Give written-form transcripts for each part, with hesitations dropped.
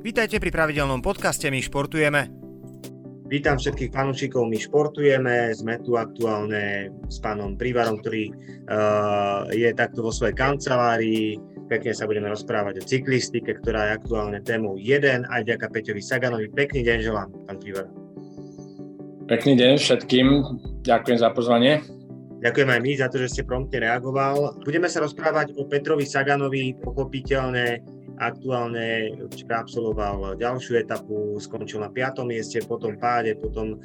Vítajte pri pravidelnom podcaste My športujeme. Vítam všetkých fanúšikov My športujeme. Sme tu aktuálne s pánom Prívarom, ktorý je takto vo svojej kancelárii. Pekne sa budeme rozprávať o cyklistike, ktorá je aktuálne témou 1 aj vďaka Peťovi Saganovi. Pekný deň želám, pán Prívar. Pekný deň všetkým. Ďakujem za pozvanie. Ďakujem aj my za to, že ste promptne reagoval. Budeme sa rozprávať o Petrovi Saganovi, pochopiteľne. Aktuálne včera absolvoval ďalšiu etapu, skončil na 5. mieste, potom páde, potom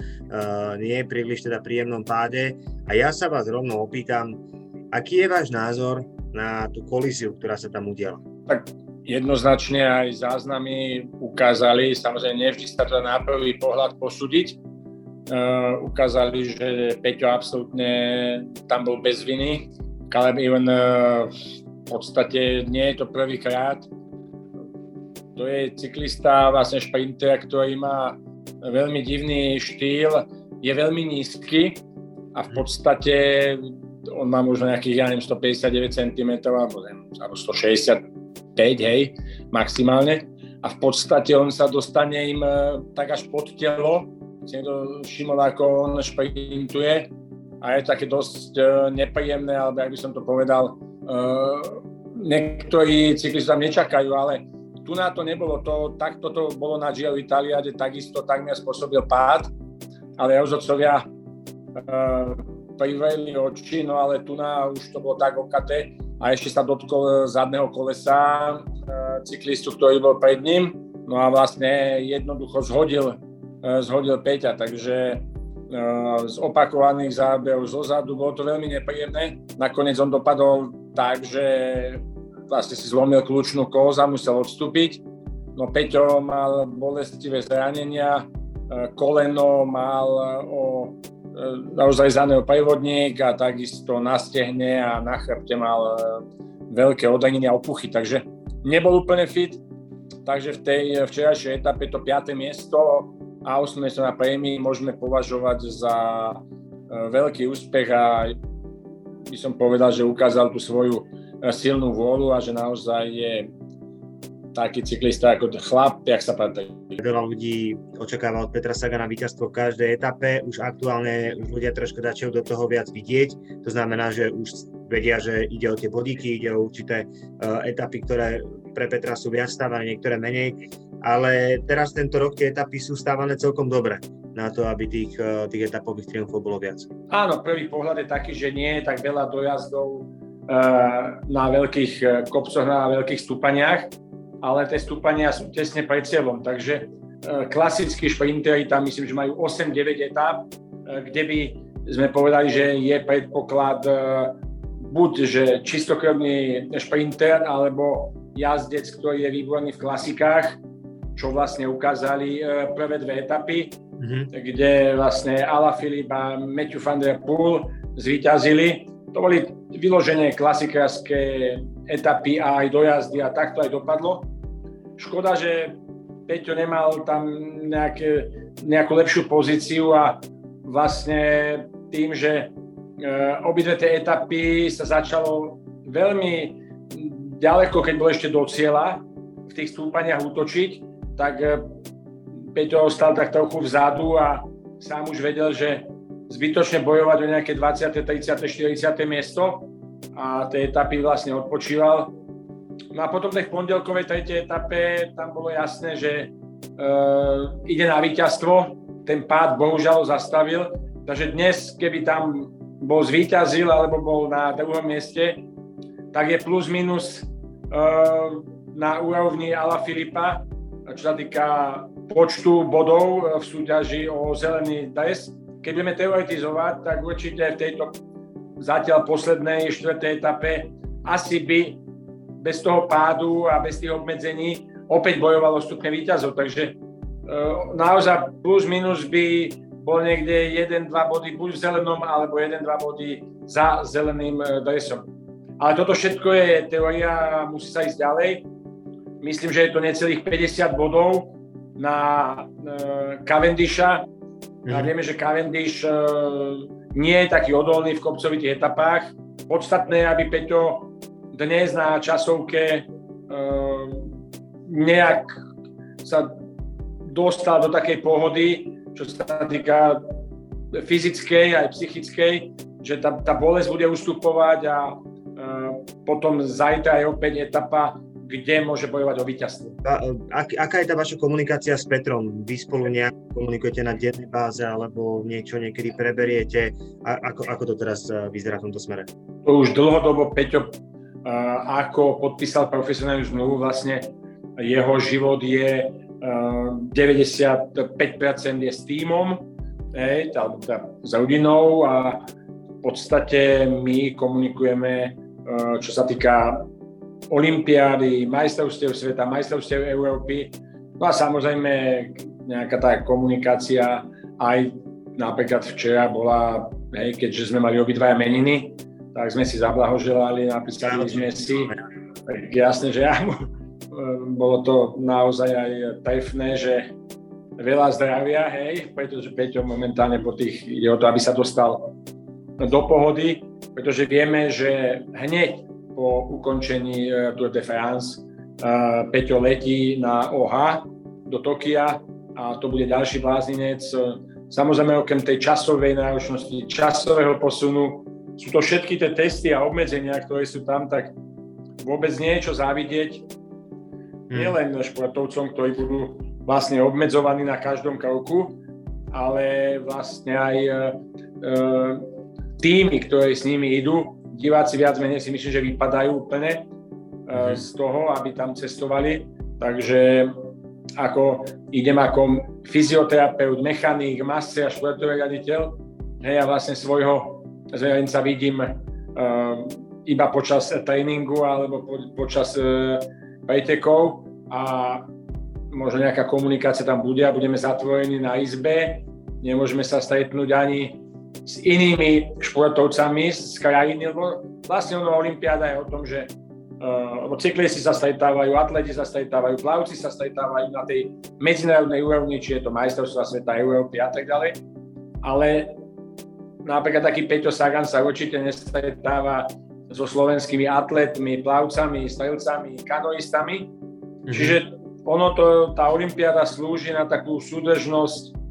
nie príliš teda príjemnom páde. A ja sa vás rovno opýtam, aký je váš názor na tú kolíziu, ktorá sa tam udiala? Tak jednoznačne aj záznamy ukázali, samozrejme nevždy sa to na prvý pohľad posúdiť. Ukázali, že Peťo absolútne tam bol bez viny. Caleb Ewan v podstate nie je to prvýkrát. To je cyklista, vlastne šprinter, ktorý má veľmi divný štýl, je veľmi nízky a v podstate on má možno nejakých, 159 cm alebo 165, hej, maximálne. A v podstate on sa dostane im tak až pod telo, si niekto všimol, ako on šprintuje a je také dosť nepríjemné, alebo jak by som to povedal, niektorí cyklisti tam nečakajú, ale tu na to nebolo to, takto to bolo na Giro d'Italia, kde takisto takmer spôsobil pád, ale rozhodcovia privreli oči, no ale tu na už to bolo tak okaté a ešte sa dotkol zadného kolesa cyklistu, ktorý bol pred ním, no a vlastne jednoducho zhodil Peťa, takže z opakovaných záberov zozadu bolo to veľmi nepríjemné, nakoniec on dopadol tak, že vlastne si zlomil kľúčnú kosť a musel odstúpiť. No Peťo mal bolestivé zranenia, koleno mal naozaj zranený prívodník a takisto na stehne a na chrbte mal veľké odaniny a opuchy, takže nebol úplne fit. Takže v tej včerajšej etape to 5. miesto a 8. miesto na prémii môžeme považovať za veľký úspech a by som povedal, že ukázal tú svoju silnú vôľu a že naozaj je taký cyklista ako chlap, jak sa patrí. Veľa ľudí očakáva od Petra Sagana víťazstvo v každej etape, už aktuálne ľudia trošku začali do toho viac vidieť, to znamená, že už vedia, že ide o tie bodíky, ide o určité etapy, ktoré pre Petra sú viac stávané, niektoré menej, ale teraz tento rok tie etapy sú stávané celkom dobre na to, aby tých etapových triumfov bolo viac. Áno, prvý pohľad je taký, že nie je tak veľa dojazdov na veľkých kopcoch, na veľkých stúpaniach, ale tie stúpania sú tesne pred cieľom, takže klasickí šprintery tam myslím, že majú 8-9 etáp, kde by sme povedali, že je predpoklad buď, že čistokrvný šprinter, alebo jazdec, ktorý je výborný v klasikách, čo vlastne ukázali prvé dve etapy, kde vlastne Alaphilippe a Matthew van der Poel zvíťazili. To boli vyložené klasikárske etapy a aj dojazdy a takto aj dopadlo. Škoda, že Peťo nemal tam nejakú lepšiu pozíciu a vlastne tým, že obidve tie etapy sa začalo veľmi ďaleko, keď bolo ešte do cieľa, v tých stúpaniach útočiť, tak Peťo ostal tak trochu vzadu a sám už vedel, že zbytočne bojovať o nejaké 20., 30., 40. miesto a tej etapy vlastne odpočíval. No a potom v pondelkovej 3. etape tam bolo jasné, že ide na víťazstvo, ten pád bohužiaľ zastavil, takže dnes, keby tam bol zvíťazil alebo bol na 2. mieste, tak je plus minus na úrovni Alaphilippa, čo sa týka počtu bodov v súťaži o zelený dres. Keď budeme teoretizovať, tak určite v tejto zatiaľ poslednej 4. etape asi by bez toho pádu a bez tých obmedzení opäť bojovalo stupne víťazov. Takže naozaj plus minus by bol niekde 1-2 body buď v zelenom, alebo 1-2 body za zeleným dresom. Ale toto všetko je teória a musí sa ísť ďalej. Myslím, že je to necelých 50 bodov na Cavendisha. A vieme, že Cavendish nie je taký odolný v kopcovitých etapách. Podstatné, aby Peťo dnes na časovke nejak sa dostal do takej pohody, čo sa týka fyzickej aj psychickej, že tá bolesť bude ustupovať a potom zajtra je opäť etapa, kde môže bojovať o víťazstvo. Aká je tá vaša komunikácia s Petrom? Vy spolu nejak komunikujete na dennej báze alebo niečo niekedy preberiete? Ako to teraz vyzerá v tomto smere? To už dlhodobo Peťo, ako podpísal profesionálnu zmluvu, vlastne jeho život je 95% je s tímom, s rodinou a v podstate my komunikujeme, čo sa týka olympiády, majstrovstiev sveta, majstrovstiev Európy. No a samozrejme nejaká tá komunikácia aj napríklad včera bola, keďže sme mali obidvaja meniny, tak sme si zablahoželali, napísali sme si. Tak jasne, že ja, bolo to naozaj aj trefné, že veľa zdravia, pretože Peťo momentálne po tých ide o to, aby sa dostal do pohody, pretože vieme, že hneď po ukončení Tour de France Peťo letí na OH do Tokia a to bude ďalší blázninec. Samozrejme, okrem tej časovej náročnosti, časového posunu, sú to všetky tie testy a obmedzenia, ktoré sú tam, tak vôbec niečo závidieť. Nielen športovcom, ktorí budú vlastne obmedzovaní na každom kroku, ale vlastne aj tímy, ktoré s nimi idú. Diváci viac menej si myslím, že vypadajú úplne z toho, aby tam cestovali. Takže ako idem ako fyzioterapeut, mechanik, masér, športový riaditeľ, ja vlastne svojho zverenca vidím iba počas tréningu alebo počas pretekov a možno nejaká komunikácia tam bude a budeme zatvorení na izbe. Nemôžeme sa stretnúť ani s inými športovcami z krajiny, lebo vlastne olympiáda je o tom, že cyklisti sa stretávajú, atleti sa stretávajú, plavci sa stretávajú na tej medzinárodnej úrovni, či je to majstrovstvá sveta, Európy a tak ďalej. Ale napríklad taký Peťo Sagan sa určite nestretáva so slovenskými atletmi, plavcami, strelcami, kanoistami. Čiže tá olympiáda slúži na takú súdržnosť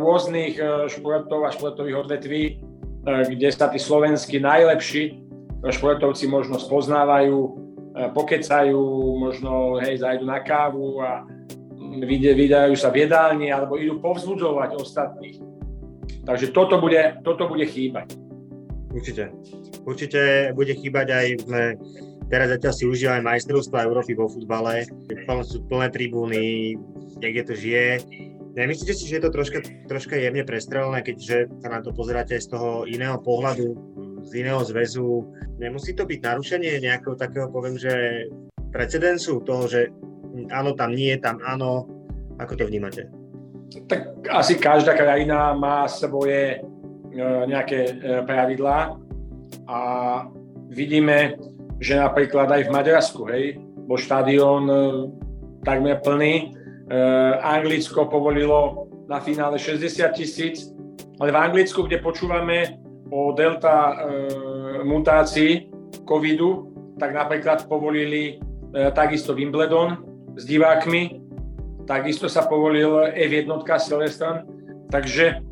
rôznych športov a športových odvetví, kde sa tí slovenskí najlepší športovci možno spoznávajú, pokecajú, možno zajdu na kávu a vydajú sa v jedálni alebo idú povzbudzovať ostatných. Takže toto bude chýbať. Určite bude chýbať aj teraz zatiaľ si užívame majstrovstvá Európy vo futbale, sú plné tribúny, niekde to žije. Nemyslíte si, že je to troška jemne prestrelené, keďže sa na to pozeráte z toho iného pohľadu, z iného zväzu? Nemusí to byť narušenie nejakého takého, poviem, že precedensu toho, že áno, tam nie, tam áno? Ako to vnímate? Tak asi každá krajina má svoje nejaké pravidlá a vidíme, že napríklad aj v Maďarsku, bol štadión takmer plný. Anglicko povolilo na finále 60,000, ale v Anglicku, kde počúvame o delta mutácii covidu, tak napríklad povolili takisto Wimbledon s divákmi, takisto sa povolil F1 Silverstone, takže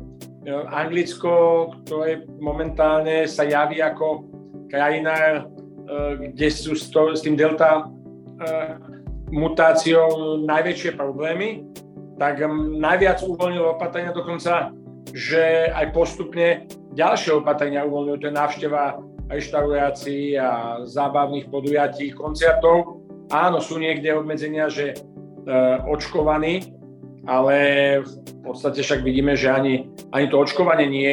Anglicko, ktoré momentálne sa javí ako krajina, kde sú s tým delta mutáciou najväčšie problémy, tak najviac uvoľnilo opatrenia, dokonca, že aj postupne ďalšie opatrenia uvoľňujú, to je návšteva reštaurácií a zábavných podujatí, koncertov. Áno, sú niekde obmedzenia, že očkovaní, ale v podstate však vidíme, že ani to očkovanie nie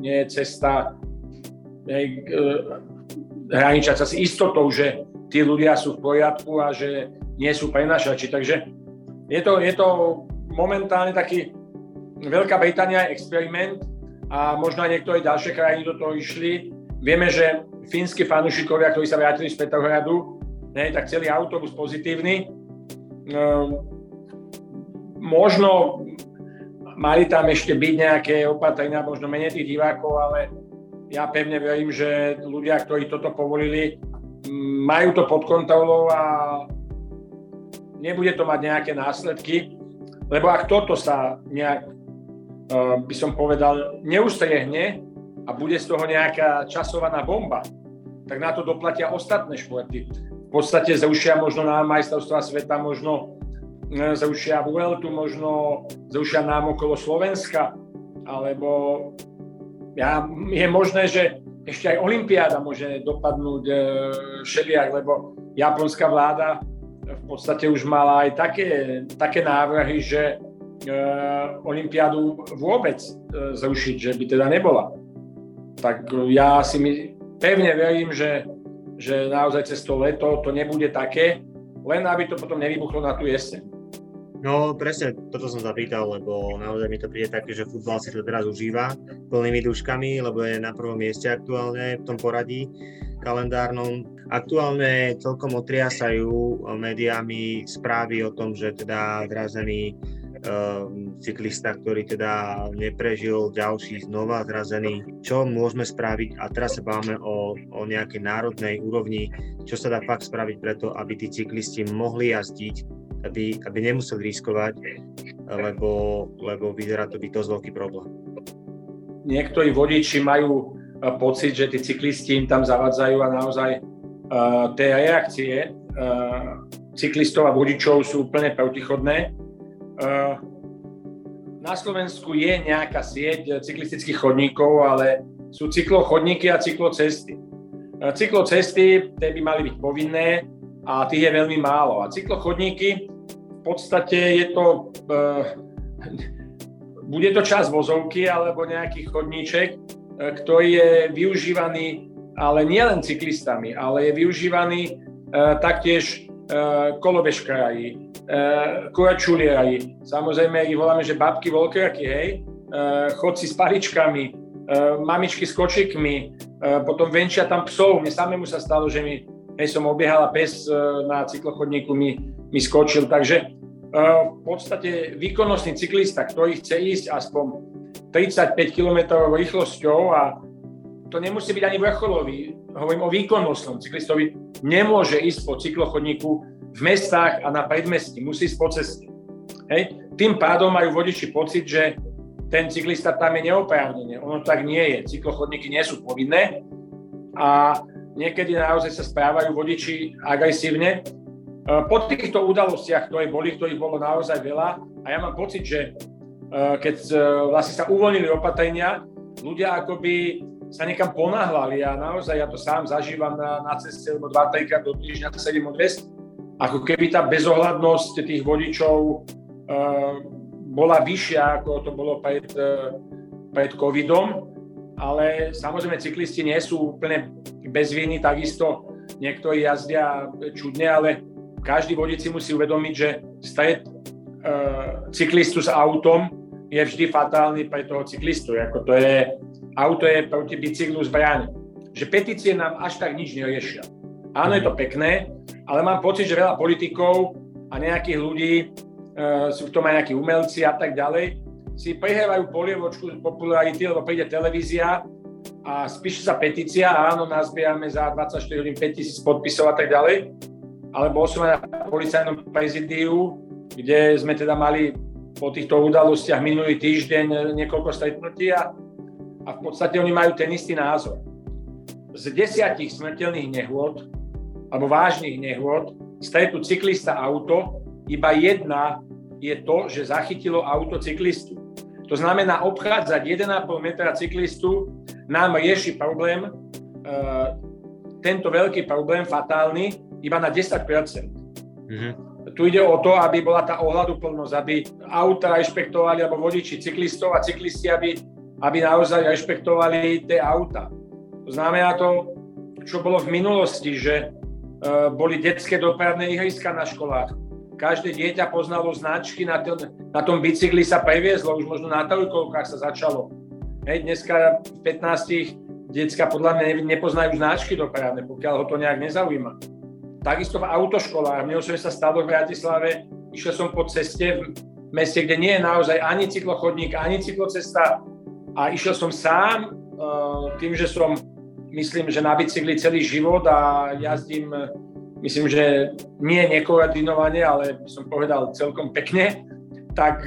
je cesta hraničiaca s istotou, že tí ľudia sú v poriadku a že nie sú prenašači, takže je to momentálne taký Veľká Británia experiment a možno aj niektoré ďalšie krajiny do toho išli. Vieme, že fínski fanúšikovia, ktorí sa vrátili z Petrohradu, tak celý autobus pozitívny. Možno mali tam ešte byť nejaké opatrenia, možno menej tých divákov, ale ja pevne verím, že ľudia, ktorí toto povolili, majú to pod kontrolou a nebude to mať nejaké následky, lebo ak toto sa nejak, by som povedal, neustriehne a bude z toho nejaká časovaná bomba, tak na to doplatia ostatné športy. V podstate zrušia možno nám majstrovstvá sveta, možno zrušia Vueltu, možno zrušia nám okolo Slovenska, alebo je možné, že ešte aj olympiáda môže dopadnúť všelijak, lebo japonská vláda v podstate už mala aj také návrhy, že olympiádu vôbec zrušiť, že by teda nebola. Tak ja pevne verím, že naozaj cez to leto to nebude také, len aby to potom nevybuchlo na tú jeseň. No presne, toto som zapýtal, lebo naozaj mi to príde také, že futbal si to teraz užíva plnými duškami, lebo je na prvom mieste aktuálne v tom poradí kalendárnom. Aktuálne celkom otriasajú médiami správy o tom, že teda zrazený cyklista, ktorý teda neprežil, ďalší znova zrazený. Čo môžeme spraviť? A teraz sa bavíme o nejakej národnej úrovni, čo sa dá fakt spraviť preto, aby tí cyklisti mohli jazdiť, aby nemuseli riskovať, lebo vyzerá to byť dosť veľký problém. Niektorí vodiči majú pocit, že tí cyklisti im tam zavadzajú a naozaj tie reakcie cyklistov a vodičov sú úplne protichodné. Na Slovensku je nejaká sieť cyklistických chodníkov, ale sú cyklochodníky a cyklocesty. Cyklocesty, tie by mali byť povinné, a tých je veľmi málo. A cyklochodníky, v podstate je to, bude to časť vozovky alebo nejaký chodníček, ktorý je využívaný, ale nielen cyklistami, ale je využívaný taktiež kolobežkári, kuračuliari, samozrejme ich voláme, že babky volkraky, hej, chodci s paličkami, mamičky s kočikmi, potom venčia tam psov. Mne samému sa stalo, že mi som obiehal a pes na cyklochodníku mi skočil, takže v podstate výkonnostný cyklista, ktorý chce ísť aspoň 35 km rýchlosťou, a to nemusí byť ani vrcholový, hovorím o výkonnostnom cyklistovi, nemôže ísť po cyklochodníku v mestách a na predmestí, musí ísť po ceste. Hej? Tým pádom majú vodiči pocit, že ten cyklista tam je neoprávnený, ono tak nie je, cyklochodníky nie sú povinné a niekedy naozaj sa správajú vodiči agresívne. Po týchto udalostiach, ktorých bolo naozaj veľa, a ja mám pocit, že keď vlastne sa uvoľnili opatrenia, ľudia akoby sa niekam ponáhľali, a naozaj ja to sám zažívam na ceste, lebo 2-3 krát do týždňa 7-2, ako keby tá bezohľadnosť tých vodičov bola vyššia, ako to bolo pred covidom. Ale samozrejme cyklisti nie sú úplne bez viny, takisto niektorí jazdia čudne, ale každý vodič si musí uvedomiť, že stret cyklistu s autom je vždy fatálny pre toho cyklistu. Ako auto je proti bicyklu zbraň. Že petície nám až tak nič neriešia. Áno, je to pekné, ale mám pocit, že veľa politikov a nejakých ľudí, sú v tom aj nejakí umelci a tak ďalej, si prehrávajú polievočku popularity, lebo príde televízia a spíše sa petícia, áno, nazbierame za 24 hodín 5000 podpisov a tak ďalej, alebo oslovene na policajnom prezidiu, kde sme teda mali po týchto udalostiach minulý týždeň niekoľko stretnutí, a v podstate oni majú ten istý názor. Z 10 smrteľných nehôd, alebo vážnych nehôd, stretnú cyklista auto, iba jedna je to, že zachytilo auto cyklistu. To znamená, obchádzať 1,5 metra cyklistu nám rieši problém, tento veľký problém, fatálny, iba na 10%. Mm-hmm. Tu ide o to, aby bola tá ohľaduplnosť, aby auta rešpektovali, alebo vodiči cyklistov, a cyklisti, aby naozaj rešpektovali tie auta. To znamená to, čo bolo v minulosti, že boli detské dopravné ihriska na školách. Každé dieťa poznalo značky, na tom bicykli sa previezlo, už možno na trojkolkách sa začalo. Hej, dneska v 15 detská podľa mňa nepoznajú značky dopravné, pokiaľ ho to nejak nezaujíma. Takisto v autoškolách, mne osobne sa stalo v Bratislave, išiel som po ceste v meste, kde nie je naozaj ani cyklochodník, ani cyklocesta, a išiel som sám, tým, že som, myslím, že na bicykli celý život a jazdím myslím, že nie nekoordinovane, ale by som povedal celkom pekne, tak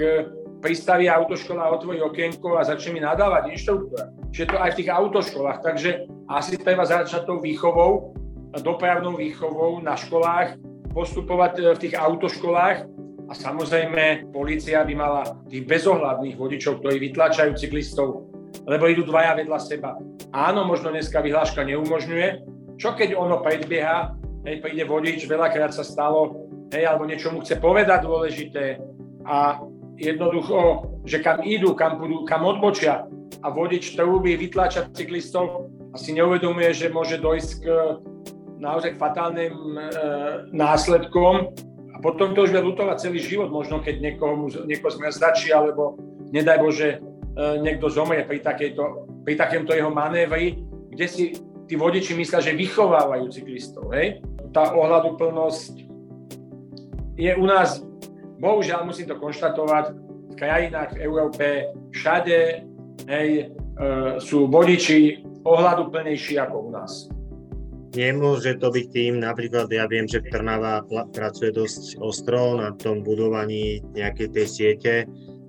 pristaví autoškola, otvorí okienko a začne mi nadávať inštruktora. Čiže to aj v tých autoškolách, takže asi treba začať tou výchovou, dopravnou výchovou na školách, postupovať v tých autoškolách a samozrejme polícia by mala tých bezohľadných vodičov, ktorí vytlačajú cyklistov, lebo idú dvaja vedľa seba. Áno, možno dneska vyhláška neumožňuje, čo keď ono predbieha, hej, príde vodič, veľakrát sa stalo, hej, alebo niečo mu chce povedať dôležité a jednoducho, že kam idú, kam odbočia a vodič trúby vytláča cyklistov a si neuvedomuje, že môže dojsť k naozaj fatálnym následkom a potom to už bude lutovať celý život, možno keď niekoho zmrzdačí alebo nedaj Bože niekto zomrie pri takémto jeho manévri, kde si tí vodiči myslia, že vychovávajú cyklistov, hej? Tá ohľaduplnosť je u nás, bohužiaľ musím to konštatovať, v krajinách, v Európe, všade, hej, sú vodiči ohľaduplnejší ako u nás. Nemôže to byť tým, napríklad ja viem, že Trnava pracuje dosť ostro na tom budovaní nejakej tej siete,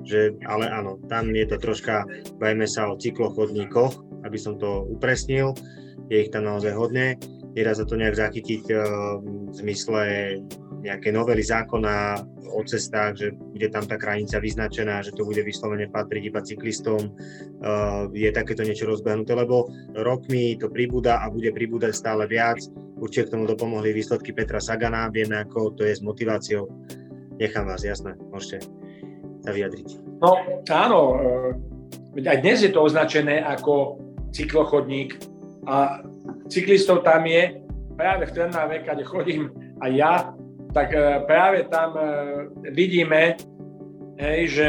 že, ale áno, tam je to troška, bajme sa o cyklochodníkoch, aby som to upresnil, je ich tam naozaj hodne, nedá sa to nejak zachytiť v zmysle nejaké novely zákona o cestách, že bude tam tá krajinica vyznačená, že to bude vyslovene patriť iba cyklistom, je takéto niečo rozbehnuté, lebo rokmi to pribúda a bude pribúdať stále viac. Určite k tomu dopomohli výsledky Petra Sagana, vieme ako to je s motiváciou. Nechám vás, jasné, môžete sa vyjadriť. No áno, aj dnes je to označené ako cyklochodník, a cyklistov tam je, práve v Trnave, kde chodím aj ja, tak práve tam vidíme, hej, že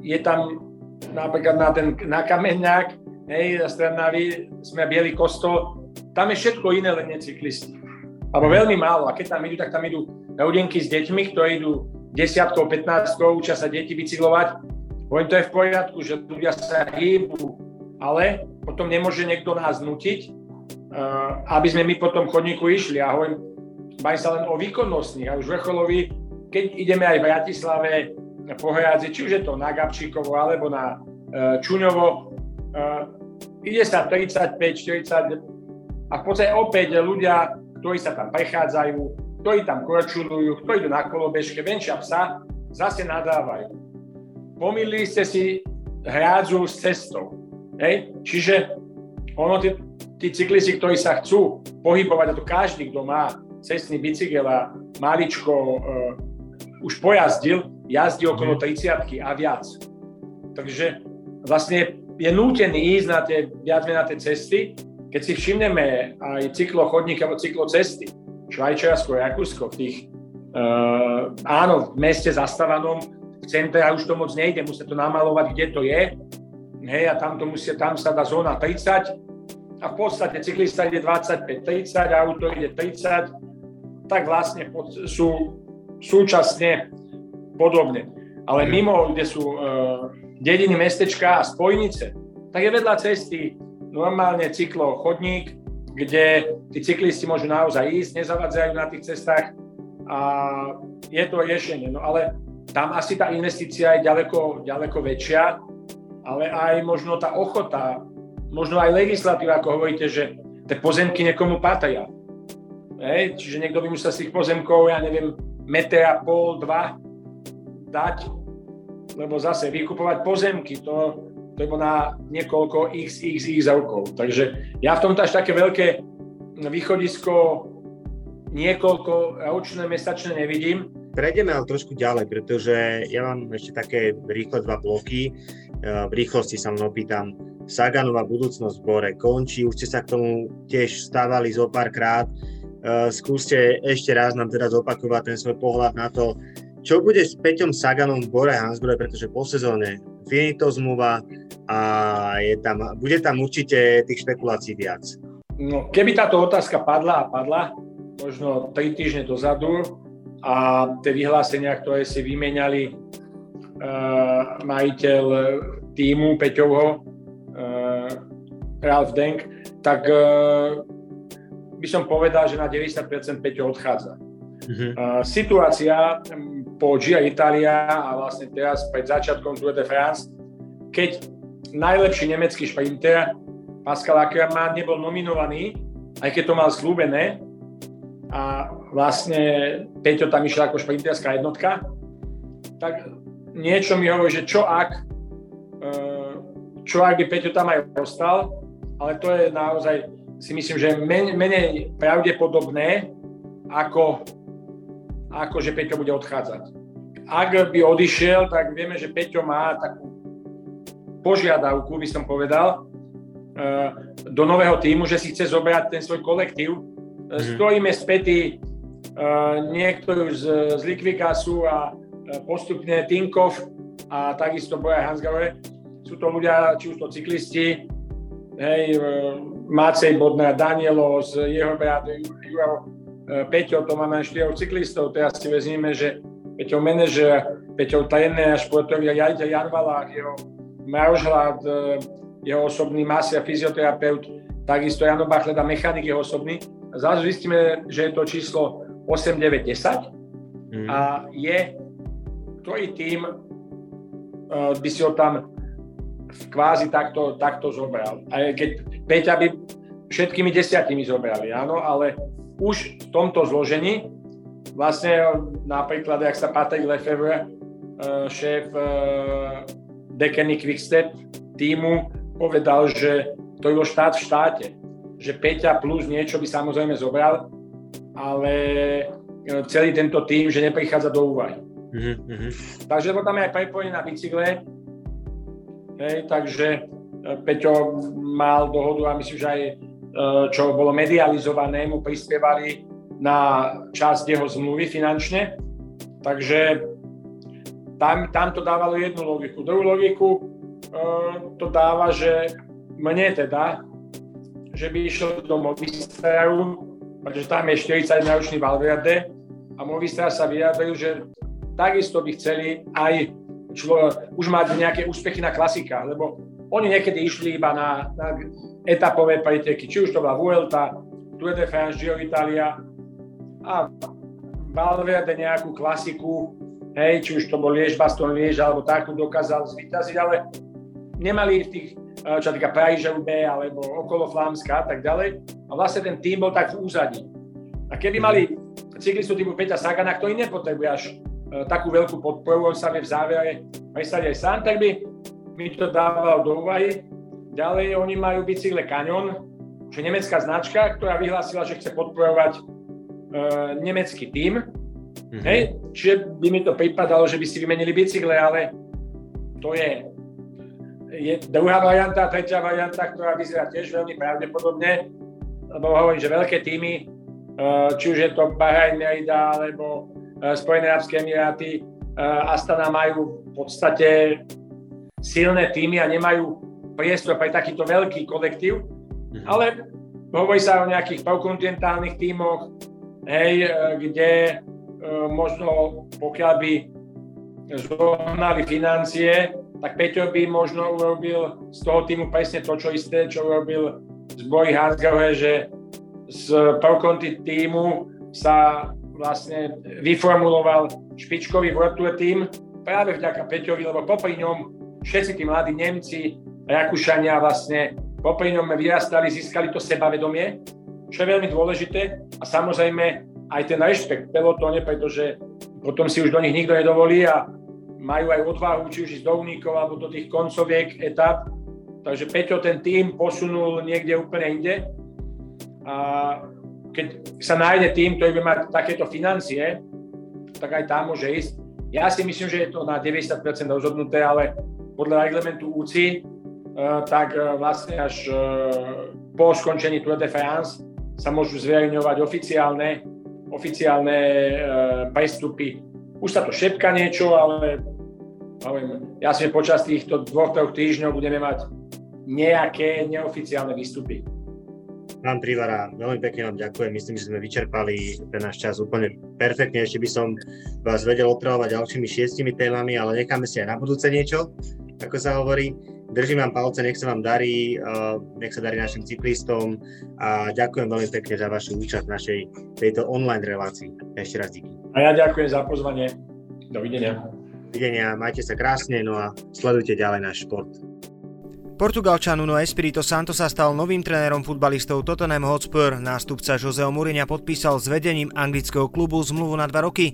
je tam napríklad na Kameňák, hej, z Trnavy, sme Bielý kostol, tam je všetko iné, len nie cyklisti. Alebo veľmi málo, a keď tam idú, tak tam idú rodinky s deťmi, ktoré idú 10-tou, 15-tou, učia sa deti bicyklovať. Hovorím, to je v poriadku, že ľudia sa hýbu, ale potom nemôže niekto nás nutiť, aby sme my po tom chodníku išli. A hovorím, baj sa len o výkonnostných a už vrcholoví, keď ideme aj v Bratislave po Hradzi, či už je to na Gabčíkovo alebo na Čuňovo, ide sa 35, 40 a v podstate opäť ľudia, ktorí sa tam prechádzajú, ktorí tam kročulujú, ktorí idú na kolobežke, venčia psa, zase nadávajú. Pomýlili ste si Hradzu s cestou. Hej. Čiže ono, tí cyklisti, ktorí sa chcú pohybovať, a to každý, kto má cestný bicykel a maličko už pojazdil, jazdí okolo 30 a viac. Takže vlastne je nútený ísť na tie, viac na tie cesty, keď si všimneme aj cyklochodníky alebo cyklocesty, Švajčiarsko, Rakúsko, v tých, áno, v meste zastávanom, v centre už to moc nejde, musia to namalovať, kde to je. Hej, a tam sa dá zóna 30 a v podstate cyklista ide 25, 30, auto ide 30, tak vlastne sú súčasne podobné. Ale mimo, kde sú dediny, mestečka a spojnice, tak je vedľa cesty normálne cyklochodník, kde tí cyklisti môžu naozaj ísť, nezavadzajú na tých cestách a je to riešenie. No ale tam asi tá investícia je ďaleko, ďaleko väčšia, ale aj možno tá ochota, možno aj legislatíva, ako hovoríte, že tie pozemky niekomu patria. Hej, čiže niekto by musel z tých pozemkov, ja neviem, 1,5 m, 2 dať, lebo zase vykupovať pozemky, to je na niekoľko x rokov. Takže ja v tomto až také veľké východisko niekoľko ročné, mesačné nevidím. Prejdeme ale trošku ďalej, pretože ja mám ešte také rýchle dva bloky. V rýchlosti sa mnou pýtam, Saganova budúcnosť v Bore končí, už ste sa k tomu tiež stávali zo párkrát. Skúste ešte raz nám teda zopakovať ten svoj pohľad na to, čo bude s Peťom Saganom v Bora-Hansgrohe, pretože po sezóne je to zmluva a bude tam určite tých špekulácií viac. No, keby táto otázka padla, možno 3 týždne dozadu, a tie vyhlásenia, ktoré si vymieniali majiteľ tímu Peťovho, Ralf Denk, tak by som povedal, že na 90% Peťo odchádza. Mm-hmm. Situácia po Giro d'Italia a vlastne teraz pred začiatkom Tour de France, keď najlepší nemecký šprinter Pascal Ackermann nebol nominovaný, aj keď to mal slúbené, a vlastne Peťo tam išiel ako šprinterská jednotka, tak niečo mi hovorí, že čo ak by Peťo tam aj ostal, ale to je naozaj, si myslím, že menej pravdepodobné, ako že Peťo bude odchádzať. Ak by odišiel, tak vieme, že Peťo má takú požiadavku, by som povedal, do nového tímu, že si chce zobrať ten svoj kolektív. Stojíme spätí niektorú z Likvikasu a postupne Tinkov a takisto Bora-Hansgrohe. Sú to ľudia, či už to cyklisti, Macej Bodná, Danielo z jeho brata, Júlio, Peťo, to máme 4 cyklistov. Teraz si vezmeme, že Peťo manažer, Peťo tréner, športový riaditeľ Jan Valách, jeho Maroš Hlad, jeho osobný masér, fyzioterapeut, takisto Jan Obach, teda mechanik jeho osobný. Zase zistíme, že je to číslo 8, 9, 10 a je, ktorý tým by si ho tam kvázi takto zobral. Aj keď Peťa by všetkými 10 zobrali, áno, ale už v tomto zložení, vlastne napríklad, ak sa Patrick Lefebvre, šéf Deceuninck Quickstep týmu, povedal, že to bol štát v štáte, že Peťa plus niečo by samozrejme zobral, ale celý tento tým, že neprichádza do úvahy. Mm-hmm. Takže tam je aj prepojenie na bicykle, takže Peťo mal dohodu a myslím, že aj čo bolo medializované, mu prispievali na časť jeho zmluvy finančne, takže tam to dávalo jednu logiku. Druhú logiku to dáva, že mne teda, že by išiel do Movistaru, pretože tam je 41-ročný Valverde a Movistar sa vyjadril, že takisto by chceli aj už mať nejaké úspechy na klasikách, lebo oni niekedy išli iba na etapové preteky, či už to bola Vuelta, Tour de France, Giro d'Italia a Valverde nejakú klasiku, či už to bol Lieš, Bastogne Lieš, alebo takú dokázal zvíťaziť, ale nemali v tých čo týka Paríž-Roubaix alebo okolo Flámska a tak ďalej. A vlastne ten tým bol tak v úzadí. A keby mali cyklistu týmu Petra Sagana, ktorý nepotrebuje až takú veľkú podporu, on sa vie v závere presadiť aj sám, tak by mi to dával do úvahy. Ďalej oni majú bicykle Canyon, čo je nemecká značka, ktorá vyhlásila, že chce podporovať nemecký tým. Mm-hmm. Hej? Čiže by mi to pripadalo, že by si vymenili bicykle, ale to je druhá varianta, tretia varianta, ktorá vyzerá tiež veľmi pravdepodobne, lebo hovorím, že veľké týmy, či už je to Bahrain, Merida, alebo Spojené arabské emiráty, Astana majú v podstate silné týmy a nemajú priestor pre takýto veľký kolektív, ale hovorí sa o nejakých prokontinentálnych tímoch, kde možno pokiaľ by zohnali financie, tak Peťo by možno urobil z toho týmu presne to, čo isté, čo urobil z Bora-Hansgrohe, že z prokonti týmu sa vlastne vyformuloval špičkový World Tour tým práve vďaka Peťovi, lebo popri ňom všetci tí mladí Nemci, Rakúšania vlastne popri ňom vyrastali, získali to sebavedomie, čo je veľmi dôležité a samozrejme aj ten rešpekt v pelotóne, pretože potom si už do nich nikto nedovolí a majú aj odvahu, či už ísť do únikov alebo do tých koncoviek etap. Takže Peťo ten tým posunul niekde úplne inde. A keď sa nájde tým, ktorý by mať takéto financie, tak aj tam môže ísť. Ja si myslím, že je to na 90% rozhodnuté, ale podľa reglementu UCI, tak vlastne až po skončení Tour de France sa môžu zverejňovať oficiálne prestupy. Už sa to šepka niečo, ale ja si počas týchto 2-3 týždňov budeme mať nejaké neoficiálne výstupy. Pán Prívara, veľmi pekne vám ďakujem. Myslím, že sme vyčerpali ten náš čas úplne perfektne. Ešte by som vás vedel opravovať ďalšími 6 témami, ale necháme si aj na budúce niečo, ako sa hovorí. Držím vám palce, nech sa vám darí, nech sa darí našim cyklistom a ďakujem veľmi pekne za vašu účasť v našej tejto online relácii. Ešte raz díky. A ja ďakujem za pozvanie. Dovidenia. Dovidenia, majte sa krásne, no a sledujte ďalej náš šport. Portugalčan Nuno Espirito Santo sa stal novým trénerom futbalistov Tottenham Hotspur. Nástupca Joseho Mourinha podpísal s vedením anglického klubu zmluvu na 2 roky.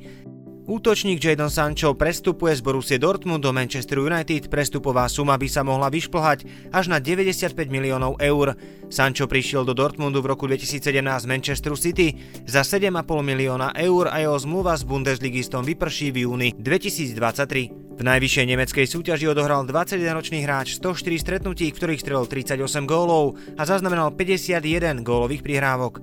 Útočník Jadon Sancho prestupuje z Borussie Dortmund do Manchester United. Prestupová suma by sa mohla vyšplhať až na 95 miliónov eur. Sancho prišiel do Dortmundu v roku 2017 z Manchesteru City za 7,5 milióna eur a jeho zmluva s Bundesligistom vyprší v júni 2023. V najvyššej nemeckej súťaži odohral 21-ročný hráč 104 stretnutí, v ktorých strelil 38 gólov a zaznamenal 51 gólových prihrávok.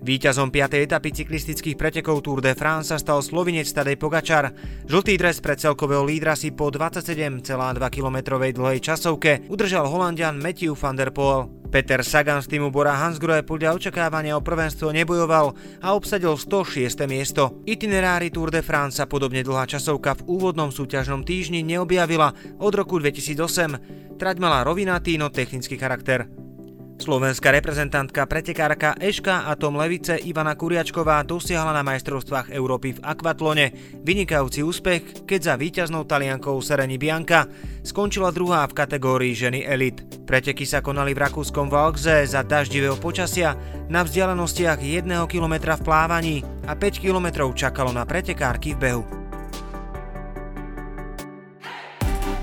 Víťazom 5. etapy cyklistických pretekov Tour de France sa stal Slovinec Tadej Pogačar. Žltý dres pre celkového lídra si po 27,2-kilometrovej dlhej časovke udržal Holanďan Matthew van der Poel. Peter Sagan z týmu Bora-Hansgrohe podľa očakávania o prvenstvo nebojoval a obsadil 106. miesto. Itinerári Tour de France sa podobne dlhá časovka v úvodnom súťažnom týždni neobjavila od roku 2008. Trať mala rovinatý, no technický charakter. Slovenská reprezentantka pretekárka Eška a Tom Levice Ivana Kuriačková dosiahla na majstrovstvách Európy v akvatlone vynikajúci úspech, keď za víťaznou Taliankou Sereni Bianca skončila druhá v kategórii ženy elit. Preteky sa konali v rakúskom Valkze za daždivého počasia na vzdialenostiach 1 kilometra v plávaní a 5 kilometrov čakalo na pretekárky v behu.